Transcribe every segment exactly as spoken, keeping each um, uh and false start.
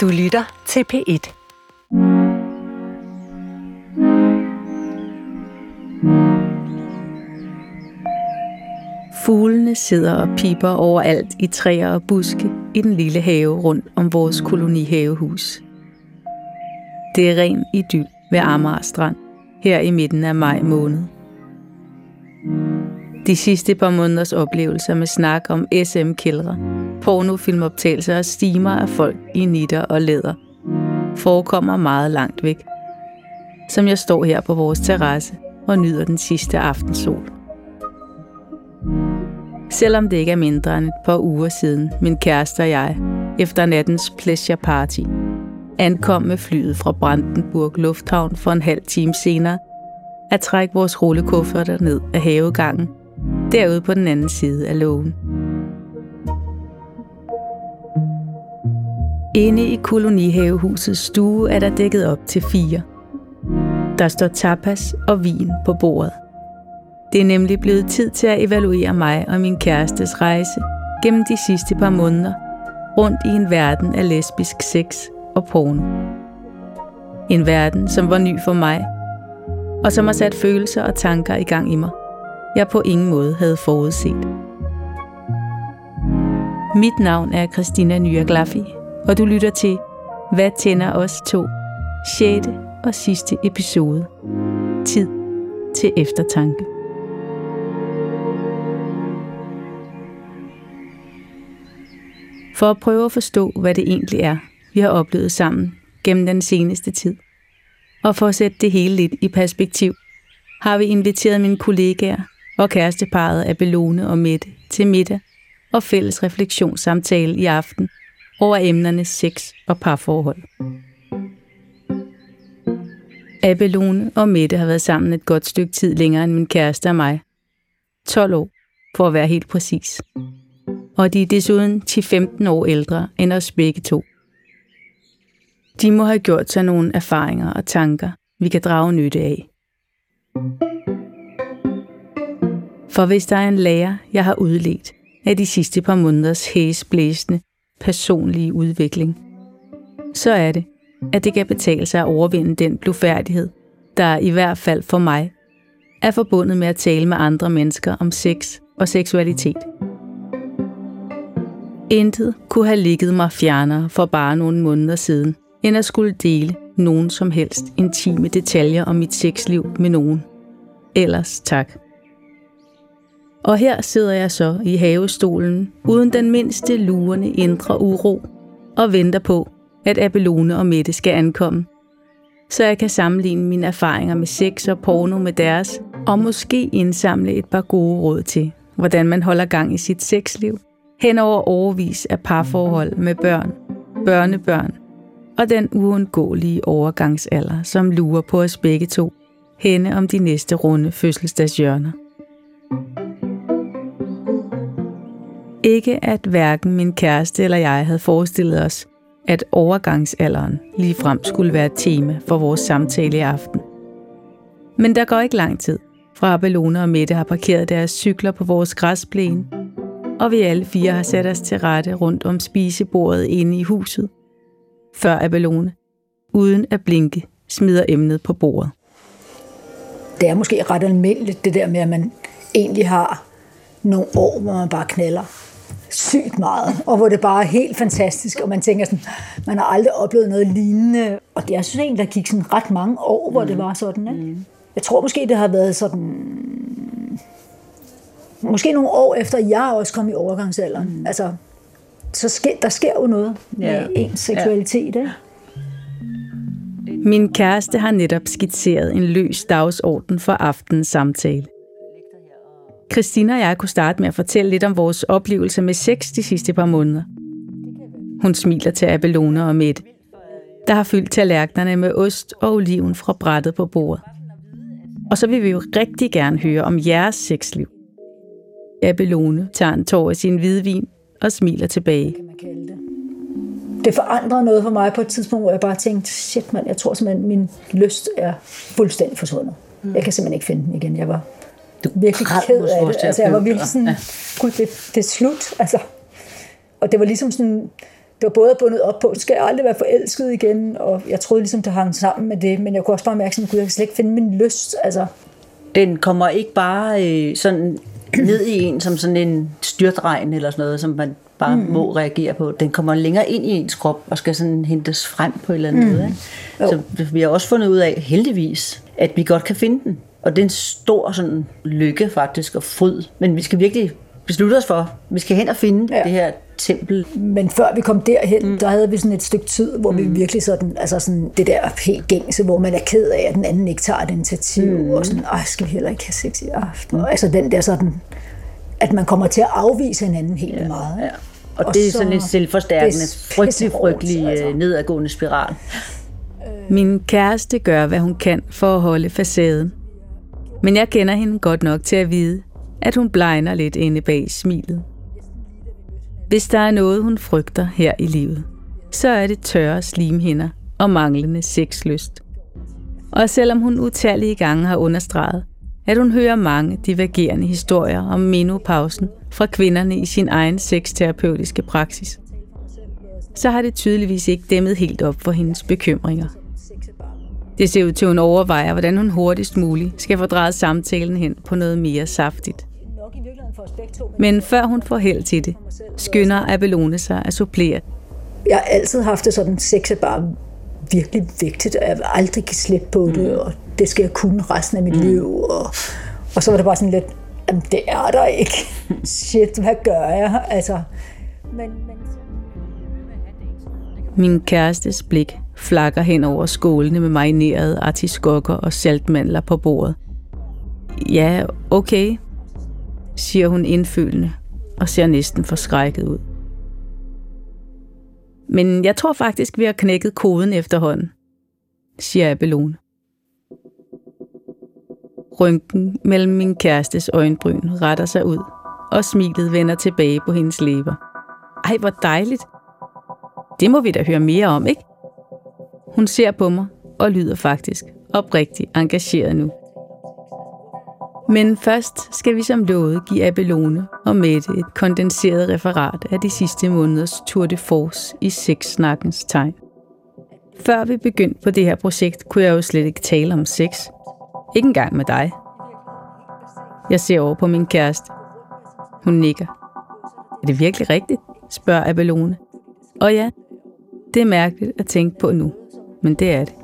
Du lytter til P et. Fuglene sidder og piper overalt i træer og buske i den lille have rundt om vores kolonihavehus. Det er ren idyl ved Amager Strand, her i midten af maj måned. De sidste par måneders oplevelser med snak om S M-kældre, pornofilmoptagelser og stimer af folk i nitter og læder forekommer meget langt væk. Som jeg står her på vores terrasse og nyder den sidste aftensol. Selvom det ikke er mindre end et par uger siden, min kæreste og jeg, efter nattens pleasure party, ankom med flyet fra Brandenburg Lufthavn for en halv time senere, at trække vores rullekufferter ned af havegangen, derude på den anden side af lågen. Inde i kolonihavehusets stue er der dækket op til fire. Der står tapas og vin på bordet. Det er nemlig blevet tid til at evaluere mig og min kærestes rejse gennem de sidste par måneder, rundt i en verden af lesbisk sex og porno. En verden, som var ny for mig, og som har sat følelser og tanker i gang i mig, jeg på ingen måde havde forudset. Mit navn er Kristina Nya Glaffey, og du lytter til Hvad tænder os to? sjette og sidste episode. Tid til eftertanke. For at prøve at forstå, hvad det egentlig er, vi har oplevet sammen gennem den seneste tid. Og for at sætte det hele lidt i perspektiv, har vi inviteret mine kollegaer og kæresteparret Abelone og Mette til middag og fælles refleksionssamtale i aften over emnerne sex og parforhold. Abelone og Mette har været sammen et godt stykke tid længere end min kæreste og mig. tolv år, for at være helt præcis. Og de er desuden ti til femten år ældre end os begge to. De må have gjort sig nogle erfaringer og tanker, vi kan drage nytte af. For hvis der er en lære, jeg har udledt af de sidste par måneders hæsblæsende personlige udvikling, så er det, at det kan betale sig at overvinde den blufærdighed, der i hvert fald for mig er forbundet med at tale med andre mennesker om sex og seksualitet. Intet kunne have ligget mig fjernere for bare nogle måneder siden, end at skulle dele nogen som helst intime detaljer om mit sexliv med nogen. Ellers tak. Og her sidder jeg så i havestolen, uden den mindste lurende indre uro, og venter på, at Abelone og Mette skal ankomme, så jeg kan sammenligne mine erfaringer med sex og porno med deres, og måske indsamle et par gode råd til, hvordan man holder gang i sit sexliv, hen over overvis af parforhold med børn, børnebørn og den uundgåelige overgangsalder, som lurer på os begge to, henne om de næste runde fødselsdagshjørner. Ikke at hverken min kæreste eller jeg havde forestillet os, at overgangsalderen ligefrem skulle være et tema for vores samtale i aften. Men der går ikke lang tid, fra Abelone og Mette har parkeret deres cykler på vores græsplæne, og vi alle fire har sat os til rette rundt om spisebordet inde i huset, før Abelone, uden at blinke, smider emnet på bordet. Det er måske ret almindeligt, det der med, at man egentlig har nogle år, hvor man bare knalder sygt meget, og hvor det bare er helt fantastisk, og man tænker sådan, man har aldrig oplevet noget lignende. Og det er, jeg synes egentlig, der gik sådan ret mange år, hvor mm. det var sådan, ikke? Mm. Jeg tror måske, det har været sådan... Måske nogle år efter, jeg også kom i overgangsalderen. Mm. Altså, så sker, der sker jo noget yeah. med ens seksualitet. Yeah. Min kæreste har netop skitseret en løs dagsorden for aftenens samtale. Kristina og jeg kunne starte med at fortælle lidt om vores oplevelser med sex de sidste par måneder. Hun smiler til Abelone og Mette, der har fyldt tallerkenerne med ost og oliven fra brættet på bordet. Og så vil vi jo rigtig gerne høre om jeres sexliv. Abelone tager en tår af sin hvidvin og smiler tilbage. Det forandrede noget for mig på et tidspunkt, hvor jeg bare tænkte, shit mand, jeg tror simpelthen, min lyst er fuldstændig forsvundet. Mm. Jeg kan simpelthen ikke finde den igen. Jeg var virkelig ked af det. Altså, jeg var virkelig sådan, ja. det, det er slut. Altså. Og det var ligesom sådan, det var både bundet op på, skal jeg aldrig være forelsket igen, og jeg troede ligesom, det hang sammen med det, men jeg kunne også bare mærke, at jeg kan slet ikke finde min lyst. Altså. Den kommer ikke bare øh, sådan ned i en som sådan en styrtregn eller sådan noget, som man bare mm. må reagere på. Den kommer længere ind i ens krop og skal sådan hentes frem på et eller andet mm. måde. Så vi har også fundet ud af, heldigvis, at vi godt kan finde den. Og det er en stor sådan lykke faktisk og fryd. Men vi skal virkelig beslutte os for, vi skal hen og finde ja. det her tempel. Men før vi kom derhen, mm. der havde vi sådan et stykke tid, hvor mm. vi virkelig sådan, altså sådan det der helt gængse, hvor man er ked af, at den anden ikke tager et initiativ, mm. og sådan, ej, skal vi heller ikke have sex i aften? Mm. Altså den der sådan, at man kommer til at afvise hinanden helt ja. meget. Ja. Og, og det er sådan en selvforstærkende, frygtelig, frygtelig altså. nedadgående spiral. Min kæreste gør, hvad hun kan for at holde facaden. Men jeg kender hende godt nok til at vide, at hun blegner lidt inde bag smilet. Hvis der er noget, hun frygter her i livet, så er det tørre slimhinder og manglende sexlyst. Og selvom hun utallige gange har understreget, at hun hører mange divergerende historier om menopausen fra kvinderne i sin egen sexterapeutiske praksis, så har det tydeligvis ikke dæmmet helt op for hendes bekymringer. Det ser ud til, at hun overvejer, hvordan hun hurtigst muligt skal fordreje samtalen hen på noget mere saftigt. Men før hun får held til det, skynder Abelone sig at supplere. Jeg har altid haft det sådan, sex er bare virkelig vigtigt, og jeg vil aldrig give slip på det, og det skal jeg kunne resten af mit mm. liv. Og, og så var det bare sådan lidt, jamen det er der ikke. Shit, hvad gør jeg? Altså, men, men... Min kærestes blik flakker hen over skålene med marinerede artiskokker og saltmandler på bordet. Ja, okay, siger hun indfølende og ser næsten forskrækket ud. Men jeg tror faktisk, vi har knækket koden efterhånden, siger Abelone. Rynken mellem min kærestes øjenbryn retter sig ud, og smilet vender tilbage på hendes læber. Ej, hvor dejligt. Det må vi da høre mere om, ikke? Hun ser på mig og lyder faktisk oprigtigt engageret nu. Men først skal vi som lovet give Abelone og Mette et kondenseret referat af de sidste måneders tour de force i sexsnakkens tegn. Før vi begyndte på det her projekt, kunne jeg jo slet ikke tale om sex. Ikke engang med dig. Jeg ser over på min kæreste. Hun nikker. Er det virkelig rigtigt? Spørger Abelone. Og ja, det er mærkeligt at tænke på nu, men det er det.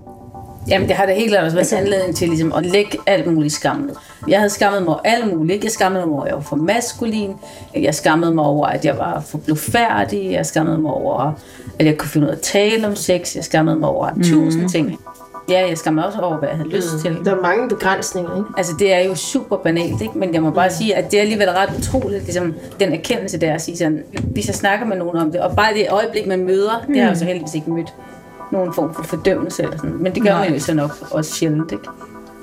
Jamen, det har da helt klart også været anledning til ligesom, at lægge alt muligt skammet. Jeg havde skammet mig over alt muligt. Jeg skammede mig over, at jeg var for maskulin. Jeg skammede mig over, at jeg var for blufærdig. Jeg skammede mig over, at jeg kunne finde ud af at tale om sex. Jeg skammede mig over tusind mm. ting. Ja, jeg skammer også over, hvad jeg havde lyst mm. til. Der er mange begrænsninger, ikke? Altså, det er jo super banalt, ikke? Men jeg må bare mm. sige, at det er alligevel ret utroligt, ligesom, den erkendelse der at sige sådan, hvis jeg snakker med nogen om det, og bare det øjeblik, man møder, mm. det har jeg så heldigvis ikke mødt nogen form for fordømmelse eller sådan. Men det gør Nej. man jo så nok også sjældent, ikke?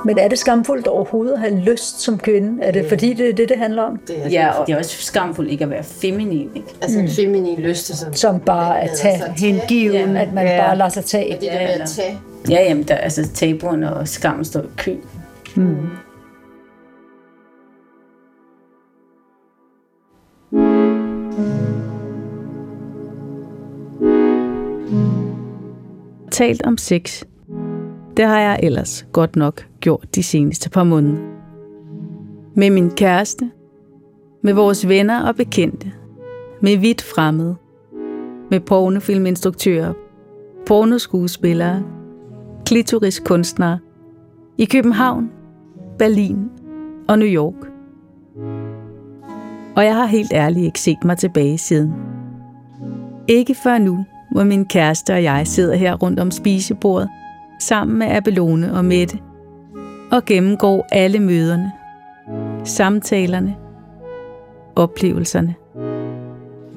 Men er det skamfuldt overhovedet at have lyst som kvinde? Er det fordi, det er det, det handler om? Det er ja, og det er også skamfuldt ikke at være feminin, ikke? Altså mm. en feminin lyst. Som, som bare at tage hengiven, at man ja. bare lader sig tage. Og det der med at tage. Ja, jamen, der, altså tabuerne og skammen står i kø. Mm. Talt om sex. Det har jeg ellers godt nok gjort de seneste par måneder. Med min kæreste, med vores venner og bekendte, med vidt fremmede, med pornofilminstruktører, pornoskuespillere, klitoriskunstnere, i København, Berlin og New York. Og jeg har helt ærligt ikke set mig tilbage siden. Ikke før nu, hvor min kæreste og jeg sidder her rundt om spisebordet, sammen med Abelone og Mette, og gennemgår alle møderne, samtalerne, oplevelserne.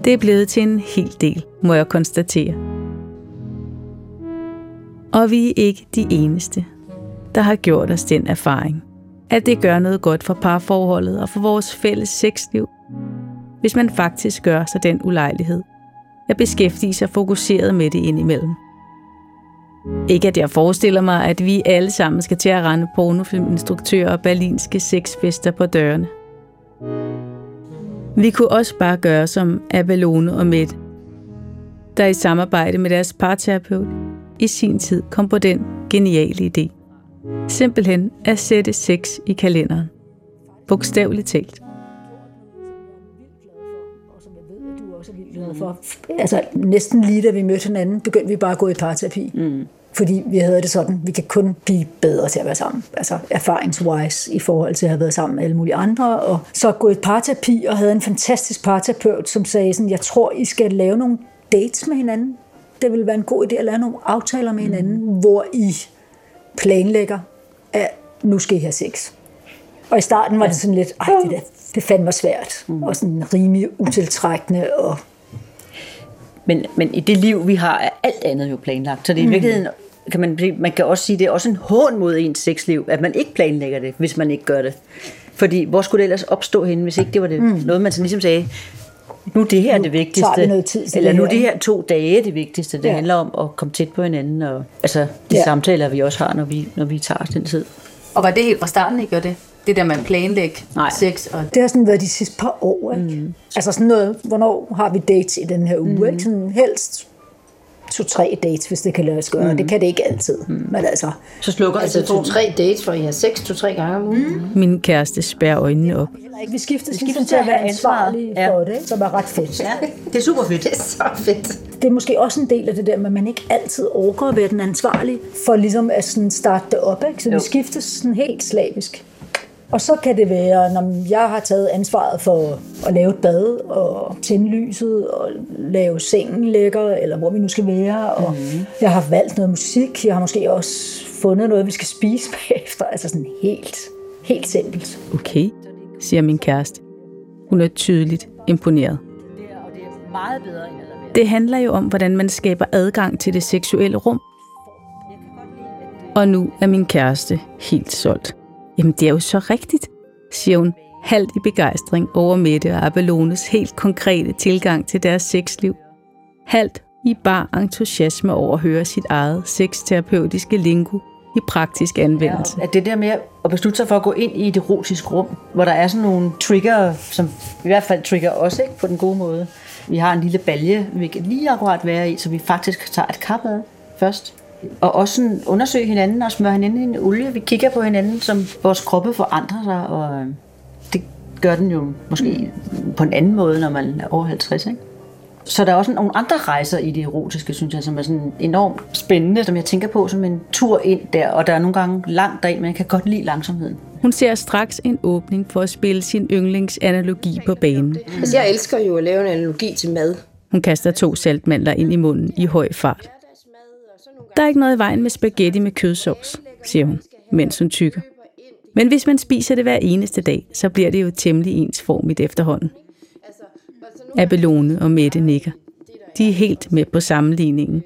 Det er blevet til en hel del, må jeg konstatere. Og vi er ikke de eneste, der har gjort os den erfaring, at det gør noget godt for parforholdet og for vores fælles sexliv, hvis man faktisk gør sig den ulejlighed, at beskæftige sig fokuseret med det indimellem. Ikke at jeg forestiller mig, at vi alle sammen skal til at rende pornofilminstruktører og berlinske sexfester på dørene. Vi kunne også bare gøre som Abelone og Mette. der i samarbejde med deres parterapeut i sin tid kom på den geniale idé. Simpelthen at sætte sex i kalenderen. Bogstaveligt talt. For, altså næsten lige da vi mødte hinanden, begyndte vi bare at gå i parterapi. Mm. Fordi vi havde det sådan, vi kan kun blive bedre til at være sammen. Altså erfaringswise i forhold til at have været sammen med alle mulige andre. Og så gå i parterapi og havde en fantastisk parterapeut, som sagde sådan, jeg tror I skal lave nogle dates med hinanden. Det ville være en god idé at lave nogle aftaler med hinanden, mm. hvor I planlægger, at nu skal I have sex. Og i starten var ja. det sådan lidt, ej det der, det fandme var svært. Mm. Og sådan rimelig utiltrækkende og... Men, men i det liv, vi har, er alt andet jo planlagt. Så det er i virkeligheden, kan man, man kan også sige, det er også en hån mod ens sexliv, at man ikke planlægger det, hvis man ikke gør det. Fordi hvor skulle det ellers opstå henne, hvis ikke det var det, mm. noget, man sådan ligesom sagde, nu det her er det vigtigste. Noget tid, eller det nu det her to dage er det vigtigste. Det ja. handler om at komme tæt på hinanden. Og, altså de ja. samtaler, vi også har, når vi, når vi tager den tid. Og var det helt fra starten, ikke gjorde det? Det der man planlægger sex og det har sådan været de sidste par år, ikke? Mm. Altså sådan noget, hvornår har vi dates i den her uge, mm. ikke? Sådan helst to-tre dates, hvis det kan lade os gøre. Mm. Det kan det ikke altid. Mm. Men altså så slukker altså to-tre dates, for I har sex to-tre gange om ugen. Mm. Min kæreste spærrer øjnene op. Ikke, vi skifter vi skifter til at være ansvarlige ja. for det, som er ret fedt. Ja. Det er super fedt. Det er så fedt. Det er måske også en del af det der, at man ikke altid overgår at være den ansvarlige for ligesom at sådan starte det op, ikke? Så jo. vi skifter sådan helt slavisk. Og så kan det være, når jeg har taget ansvaret for at lave et bad, og tænde lyset, og lave sengen lækker, eller hvor vi nu skal være, og mm. jeg har valgt noget musik, jeg har måske også fundet noget, vi skal spise bagefter. Altså sådan helt, helt simpelt. Okay, siger min kæreste. Hun er tydeligt imponeret. Det handler jo om, hvordan man skaber adgang til det seksuelle rum. Og nu er min kæreste helt solgt. Jamen, det er jo så rigtigt, siger hun, halvt i begejstring over Mette og Abelones helt konkrete tilgang til deres sexliv. Halvt i bar entusiasme over at høre sit eget sexterapeutiske lingo i praktisk anvendelse. Ja, at det der med at beslutte sig for at gå ind i et erotisk rum, hvor der er sådan nogle trigger, som i hvert fald trigger os, ikke, på den gode måde. Vi har en lille balje, vi kan lige akkurat være i, så vi faktisk tager et kapbad først. Og også undersøge hinanden og smøre hinanden i en olie. Vi kigger på hinanden, som vores kroppe forandrer sig, og det gør den jo måske på en anden måde, når man er over halvtreds, ikke? Så der er også nogle andre rejser i det erotiske, synes jeg, som er sådan enormt spændende, som jeg tænker på som en tur ind der, og der er nogle gange langt derind, men jeg kan godt lide langsomheden. Hun ser straks en åbning for at spille sin yndlingsanalogi på banen. Altså, jeg elsker jo at lave en analogi til mad. Hun kaster to saltmandler ind i munden i høj fart. Der er ikke noget i vejen med spaghetti med kødsovs, siger hun, mens hun tykker. Men hvis man spiser det hver eneste dag, så bliver det jo temmelig ensformigt efterhånden. Abelone og Mette nikker. De er helt med på sammenligningen.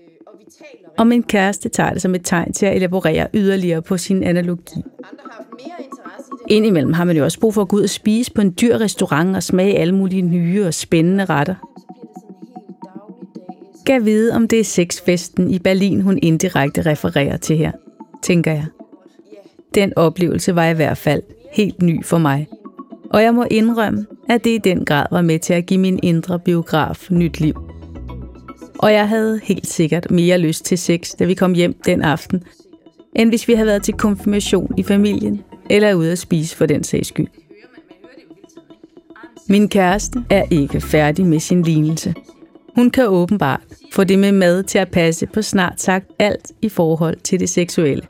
Og min kæreste tager det som et tegn til at elaborere yderligere på sin analogi. Indimellem har man jo også brug for at gå ud og spise på en dyr restaurant og smage alle mulige nye og spændende retter. Skal vide, om det er sexfesten i Berlin, hun indirekte refererer til her, tænker jeg. Den oplevelse var i hvert fald helt ny for mig. Og jeg må indrømme, at det i den grad var med til at give min indre biograf nyt liv. Og jeg havde helt sikkert mere lyst til sex, da vi kom hjem den aften, end hvis vi havde været til konfirmation i familien, eller ude at spise for den sags skyld. Min kæreste er ikke færdig med sin lignelse. Hun kan åbenbart få det med mad til at passe på snart sagt alt i forhold til det seksuelle.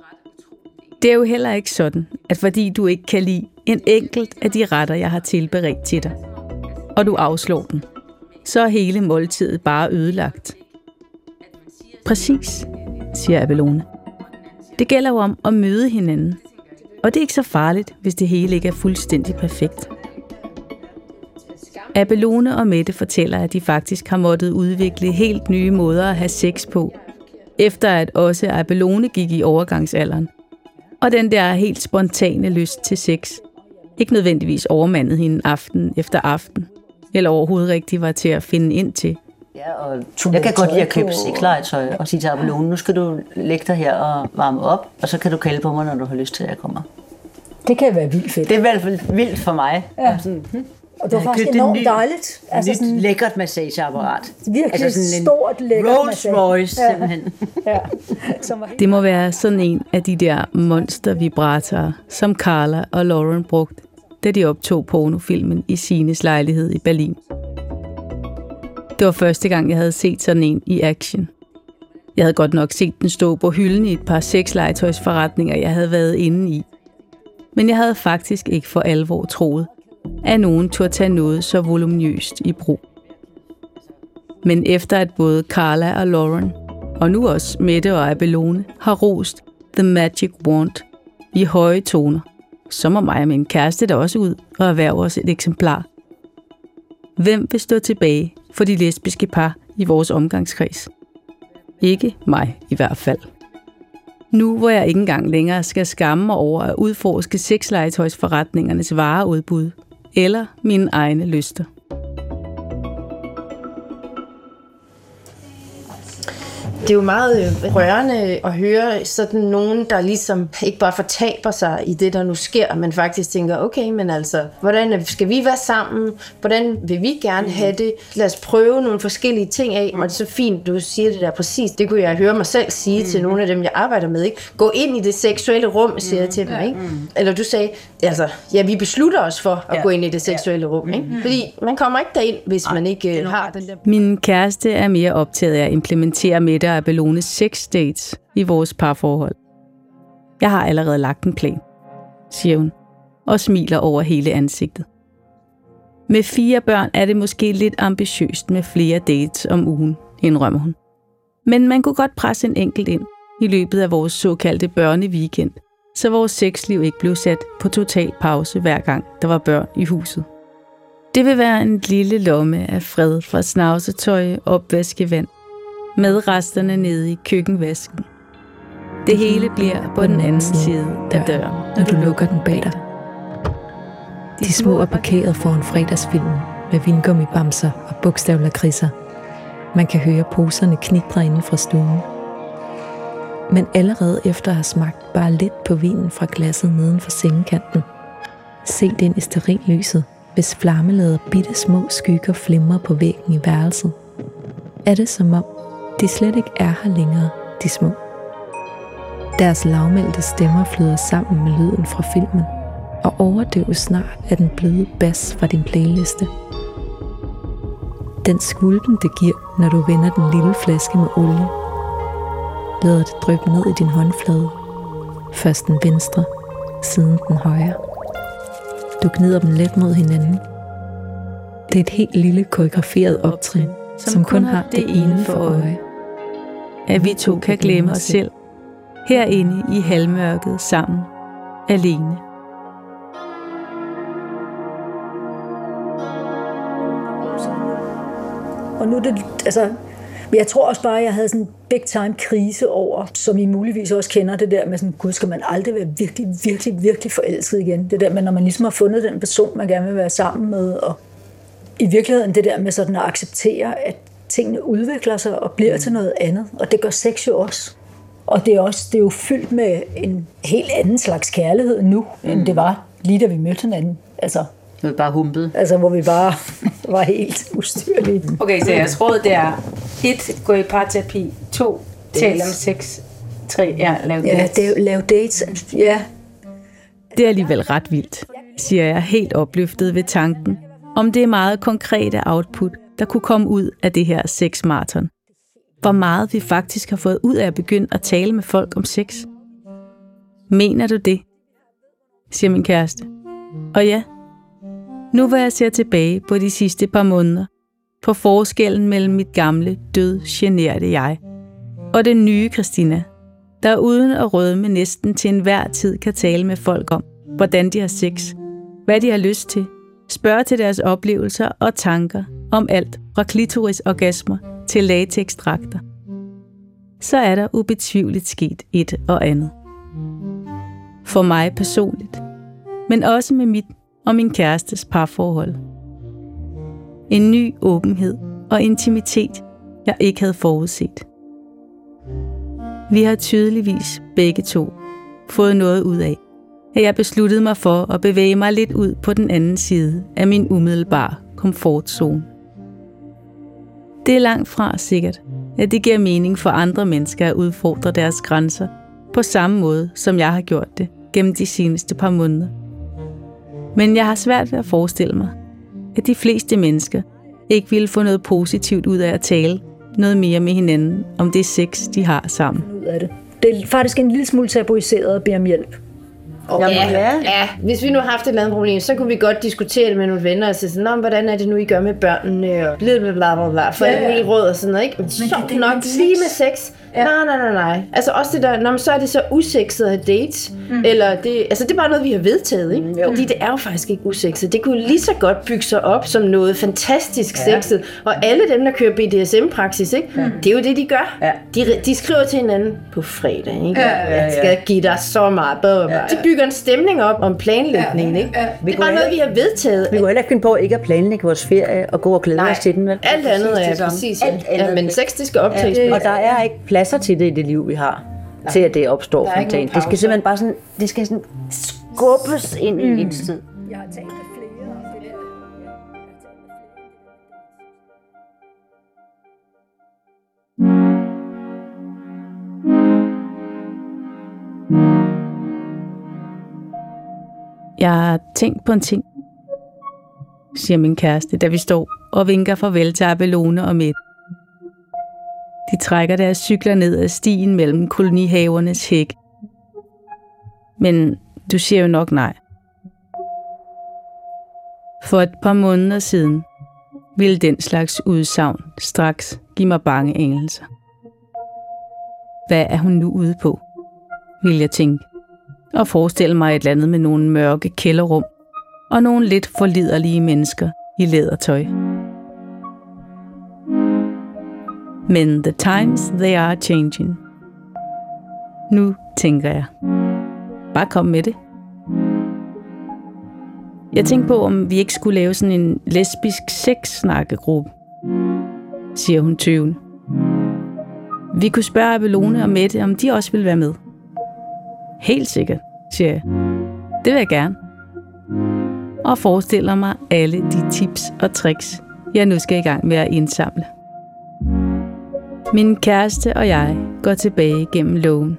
Det er jo heller ikke sådan, at fordi du ikke kan lide en enkelt af de retter, jeg har tilberedt til dig, og du afslår den, så er hele måltidet bare ødelagt. Præcis, siger Abelone. Det gælder jo om at møde hinanden, og det er ikke så farligt, hvis det hele ikke er fuldstændig perfekt. Abelone og Mette fortæller, at de faktisk har måttet udvikle helt nye måder at have sex på, efter at også Abelone gik i overgangsalderen. Og den der helt spontane lyst til sex, ikke nødvendigvis overmandet hende aften efter aften, eller overhovedet rigtig var til at finde ind til. Ja, og jeg kan godt lide at købe sexlegetøj og sige til Abelone, nu skal du lægge dig her og varme op, og så kan du kalde på mig, når du har lyst til, at jeg kommer. Det kan være vildt fedt. Det er i hvert fald vildt for mig. Ja. Sådan, hm. Og det var faktisk enormt en ny, dejligt. Altså sådan, nyt lækkert massageapparat. Virkelig altså sådan stort lækkert massage. Rolls Royce simpelthen. Ja. Ja. Det må være sådan en af de der monstervibratorer, som Carla og Lauren brugte, da de optog pornofilmen i Sines lejlighed i Berlin. Det var første gang, jeg havde set sådan en i action. Jeg havde godt nok set den stå på hylden i et par sexlegetøjsforretninger, jeg havde været inde i. Men jeg havde faktisk ikke for alvor troet, at nogen turde tage noget så voluminøst i brug. Men efter at både Carla og Lauren, og nu også Mette og Abelone, har rost The Magic Wand i høje toner, så må mig og min kæreste der også ud og erhverve os et eksemplar. Hvem vil stå tilbage for de lesbiske par i vores omgangskreds? Ikke mig i hvert fald. Nu hvor jeg ikke engang længere skal skamme mig over at udforske sexlegetøjsforretningernes vareudbud eller mine egne lyster. Det er jo meget rørende at høre sådan nogen, der ligesom ikke bare fortaber sig i det, der nu sker, men faktisk tænker, okay, men altså, hvordan skal vi være sammen? Hvordan vil vi gerne have det? Lad os prøve nogle forskellige ting af. Og det er så fint, du siger det der præcis. Det kunne jeg høre mig selv sige mm. til nogle af dem, jeg arbejder med. Ikke? Gå ind i det seksuelle rum, siger mm. jeg til dem. Ikke? Mm. Eller du sagde, altså, ja, vi beslutter os for at ja. gå ind i det seksuelle rum. Ikke? Mm. Fordi man kommer ikke derind, hvis Ej, man ikke uh, har den der... Min kæreste er mere optaget af at implementere Mette og Abelones sex dates i vores parforhold. Jeg har allerede lagt en plan, siger hun, og smiler over hele ansigtet. Med fire børn er det måske lidt ambitiøst med flere dates om ugen, indrømmer hun. Men man kunne godt presse en enkelt ind i løbet af vores såkaldte børneweekend, så vores sexliv ikke blev sat på total pause hver gang, der var børn i huset. Det vil være en lille lomme af fred fra snavsetøj, opvaskevand, med resterne nede i køkkenvasken. Det hele bliver på den anden side af døren, når du lukker den bag dig. De små er parkeret foran fredagsfilmen med vingummibamser og bogstavlakridser. Man kan høre poserne knitre inden fra stuen. Men allerede efter at have smagt bare lidt på vinen fra glasset neden for sengekanten, se den i stearinlyset, hvis flamme lader bitte små skygger flimre på væggen i værelset, er det som om, de slet ikke er her længere, de små. Deres lavmælte stemmer flyder sammen med lyden fra filmen og overdøves snart af den bløde bas fra din playliste. Den skvulpen det giver, når du vender den lille flaske med olie. Lader det dryppe ned i din håndflade. Først den venstre, siden den højre. Du gnider dem let mod hinanden. Det er et helt lille koreograferet optrin, Som, som kun har det ene for øje. At vi to kan glemme os selv, herinde i halvmørket sammen, alene. Og nu det, altså, jeg tror også bare, at jeg havde sådan en big time krise over, som I muligvis også kender det der med sådan, gud, skal man aldrig være virkelig, virkelig, virkelig forelsket igen. Det der med, når man ligesom har fundet den person, man gerne vil være sammen med, og i virkeligheden det der med sådan at acceptere, at tingene udvikler sig og bliver mm. til noget andet. Og det gør sex jo også. Og det er, også, det er jo fyldt med en helt anden slags kærlighed nu, mm. end det var lige da vi mødte hinanden. Altså, vi var bare humpede. Altså, hvor vi bare var helt ustyrlige. Okay, så jeres råd det er et, gå i parterapi, to, tale om sex, tre, ja, lave dates. Ja, lave dates, ja. Det er alligevel ret vildt, siger jeg helt opløftet ved tanken om det meget konkrete output, der kunne komme ud af det her sexmarathon. Hvor meget vi faktisk har fået ud af at begynde at tale med folk om sex. Mener du det? Siger min kæreste. Og ja, nu hvor jeg ser tilbage på de sidste par måneder, på forskellen mellem mit gamle, død, generte jeg, og den nye Kristina, der uden at rødme næsten til enhver tid kan tale med folk om, hvordan de har sex, hvad de har lyst til, spørge til deres oplevelser og tanker om alt fra klitorisorgasmer til latexdragter. Så er der ubetvivligt sket et og andet. For mig personligt, men også med mit og min kærestes parforhold. En ny åbenhed og intimitet, jeg ikke havde forudset. Vi har tydeligvis begge to fået noget ud af at jeg besluttede mig for at bevæge mig lidt ud på den anden side af min umiddelbare komfortzone. Det er langt fra sikkert, at det giver mening for andre mennesker at udfordre deres grænser på samme måde, som jeg har gjort det gennem de seneste par måneder. Men jeg har svært ved at forestille mig, at de fleste mennesker ikke ville få noget positivt ud af at tale noget mere med hinanden om det sex, de har sammen. Det er faktisk en lille smule tabuiseret at bede om hjælp. Okay. Ja, ja, hvis vi nu har haft et eller andet problem, så kunne vi godt diskutere det med nogle venner og sige sådan, hvordan er det nu, I gør med børnene, og blablabla, for alle mulige råd og sådan noget, ikke? Men så det, det, nok det lige med sex. Ja. Nej, nej, nej, nej. Altså også det der, når man, så er det så usekset at date, mm. eller det, altså det er bare noget, vi har vedtaget, ikke? Mm, fordi det er jo faktisk ikke usekset. Det kunne lige så godt bygge sig op som noget fantastisk ja. sexet, og alle dem, der kører B D S M-praksis, ikke? Mm. Det er jo det, de gør. Ja. De, de skriver til hinanden på fredag, ikke? Ja, ja, ja. Jeg skal give dig så meget bedre. Ja, ja. Det bygger en stemning op om planlægningen, ikke? Ja, ja. Det er bare noget, vi har vedtaget. Vi kunne heller ikke finde på ikke at planlægge vores ferie og gå og glæde nej, os til den, vel? Alt andet er ja, præcis. Alt andet. Ja, men sex, det skal optages. Ja, og der er ikke pladser til det i det liv, vi har, nej, til at det opstår spontant. Det skal simpelthen bare sådan, det skal sådan skubbes ind mm. i en tid. Jeg har talt med flere. Jeg har tænkt på en ting, siger min kæreste, da vi står og vinker farvel til Abelone og Mette. De trækker deres cykler ned ad stien mellem kolonihavernes hæk. Men du siger jo nok nej. For et par måneder siden ville den slags udsagn straks give mig bange anelser. Hvad er hun nu ude på, vil jeg tænke. Og forestille mig et eller andet med nogle mørke kælderrum og nogle lidt forliderlige mennesker i lædertøj. Men the times, they are changing. Nu tænker jeg. Bare kom med det. Jeg tænkte på, om vi ikke skulle lave sådan en lesbisk sex-snakkegruppe, siger hun tøvende. Vi kunne spørge Abelone og Mette, om de også ville være med. Helt sikkert, siger jeg. Det vil jeg gerne. Og forestiller mig alle de tips og tricks, jeg nu skal i gang med at indsamle. Min kæreste og jeg går tilbage gennem lågen.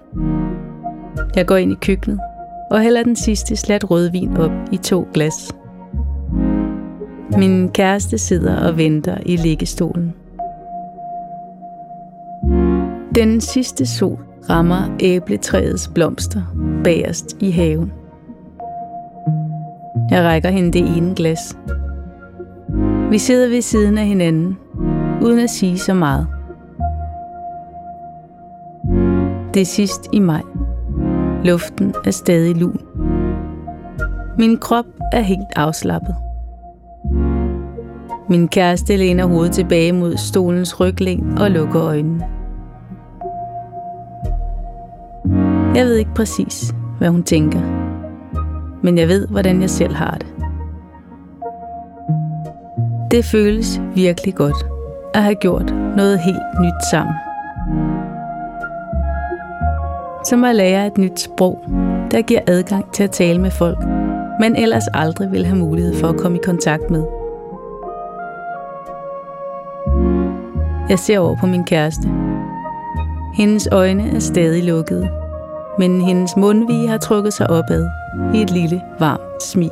Jeg går ind i køkkenet og hælder den sidste slat rødvin op i to glas. Min kæreste sidder og venter i liggestolen. Den sidste sol rammer æbletræets blomster bagerst i haven. Jeg rækker hende det ene glas. Vi sidder ved siden af hinanden, uden at sige så meget. Det er sidst i maj. Luften er stadig lun. Min krop er helt afslappet. Min kæreste læner hovedet tilbage mod stolens ryglæn og lukker øjnene. Jeg ved ikke præcis, hvad hun tænker. Men jeg ved, hvordan jeg selv har det. Det føles virkelig godt at have gjort noget helt nyt sammen. Som at lære et nyt sprog, der giver adgang til at tale med folk, man ellers aldrig ville have mulighed for at komme i kontakt med. Jeg ser over på min kæreste. Hendes øjne er stadig lukkede, men hendes mundvige har trukket sig opad i et lille, varmt smil.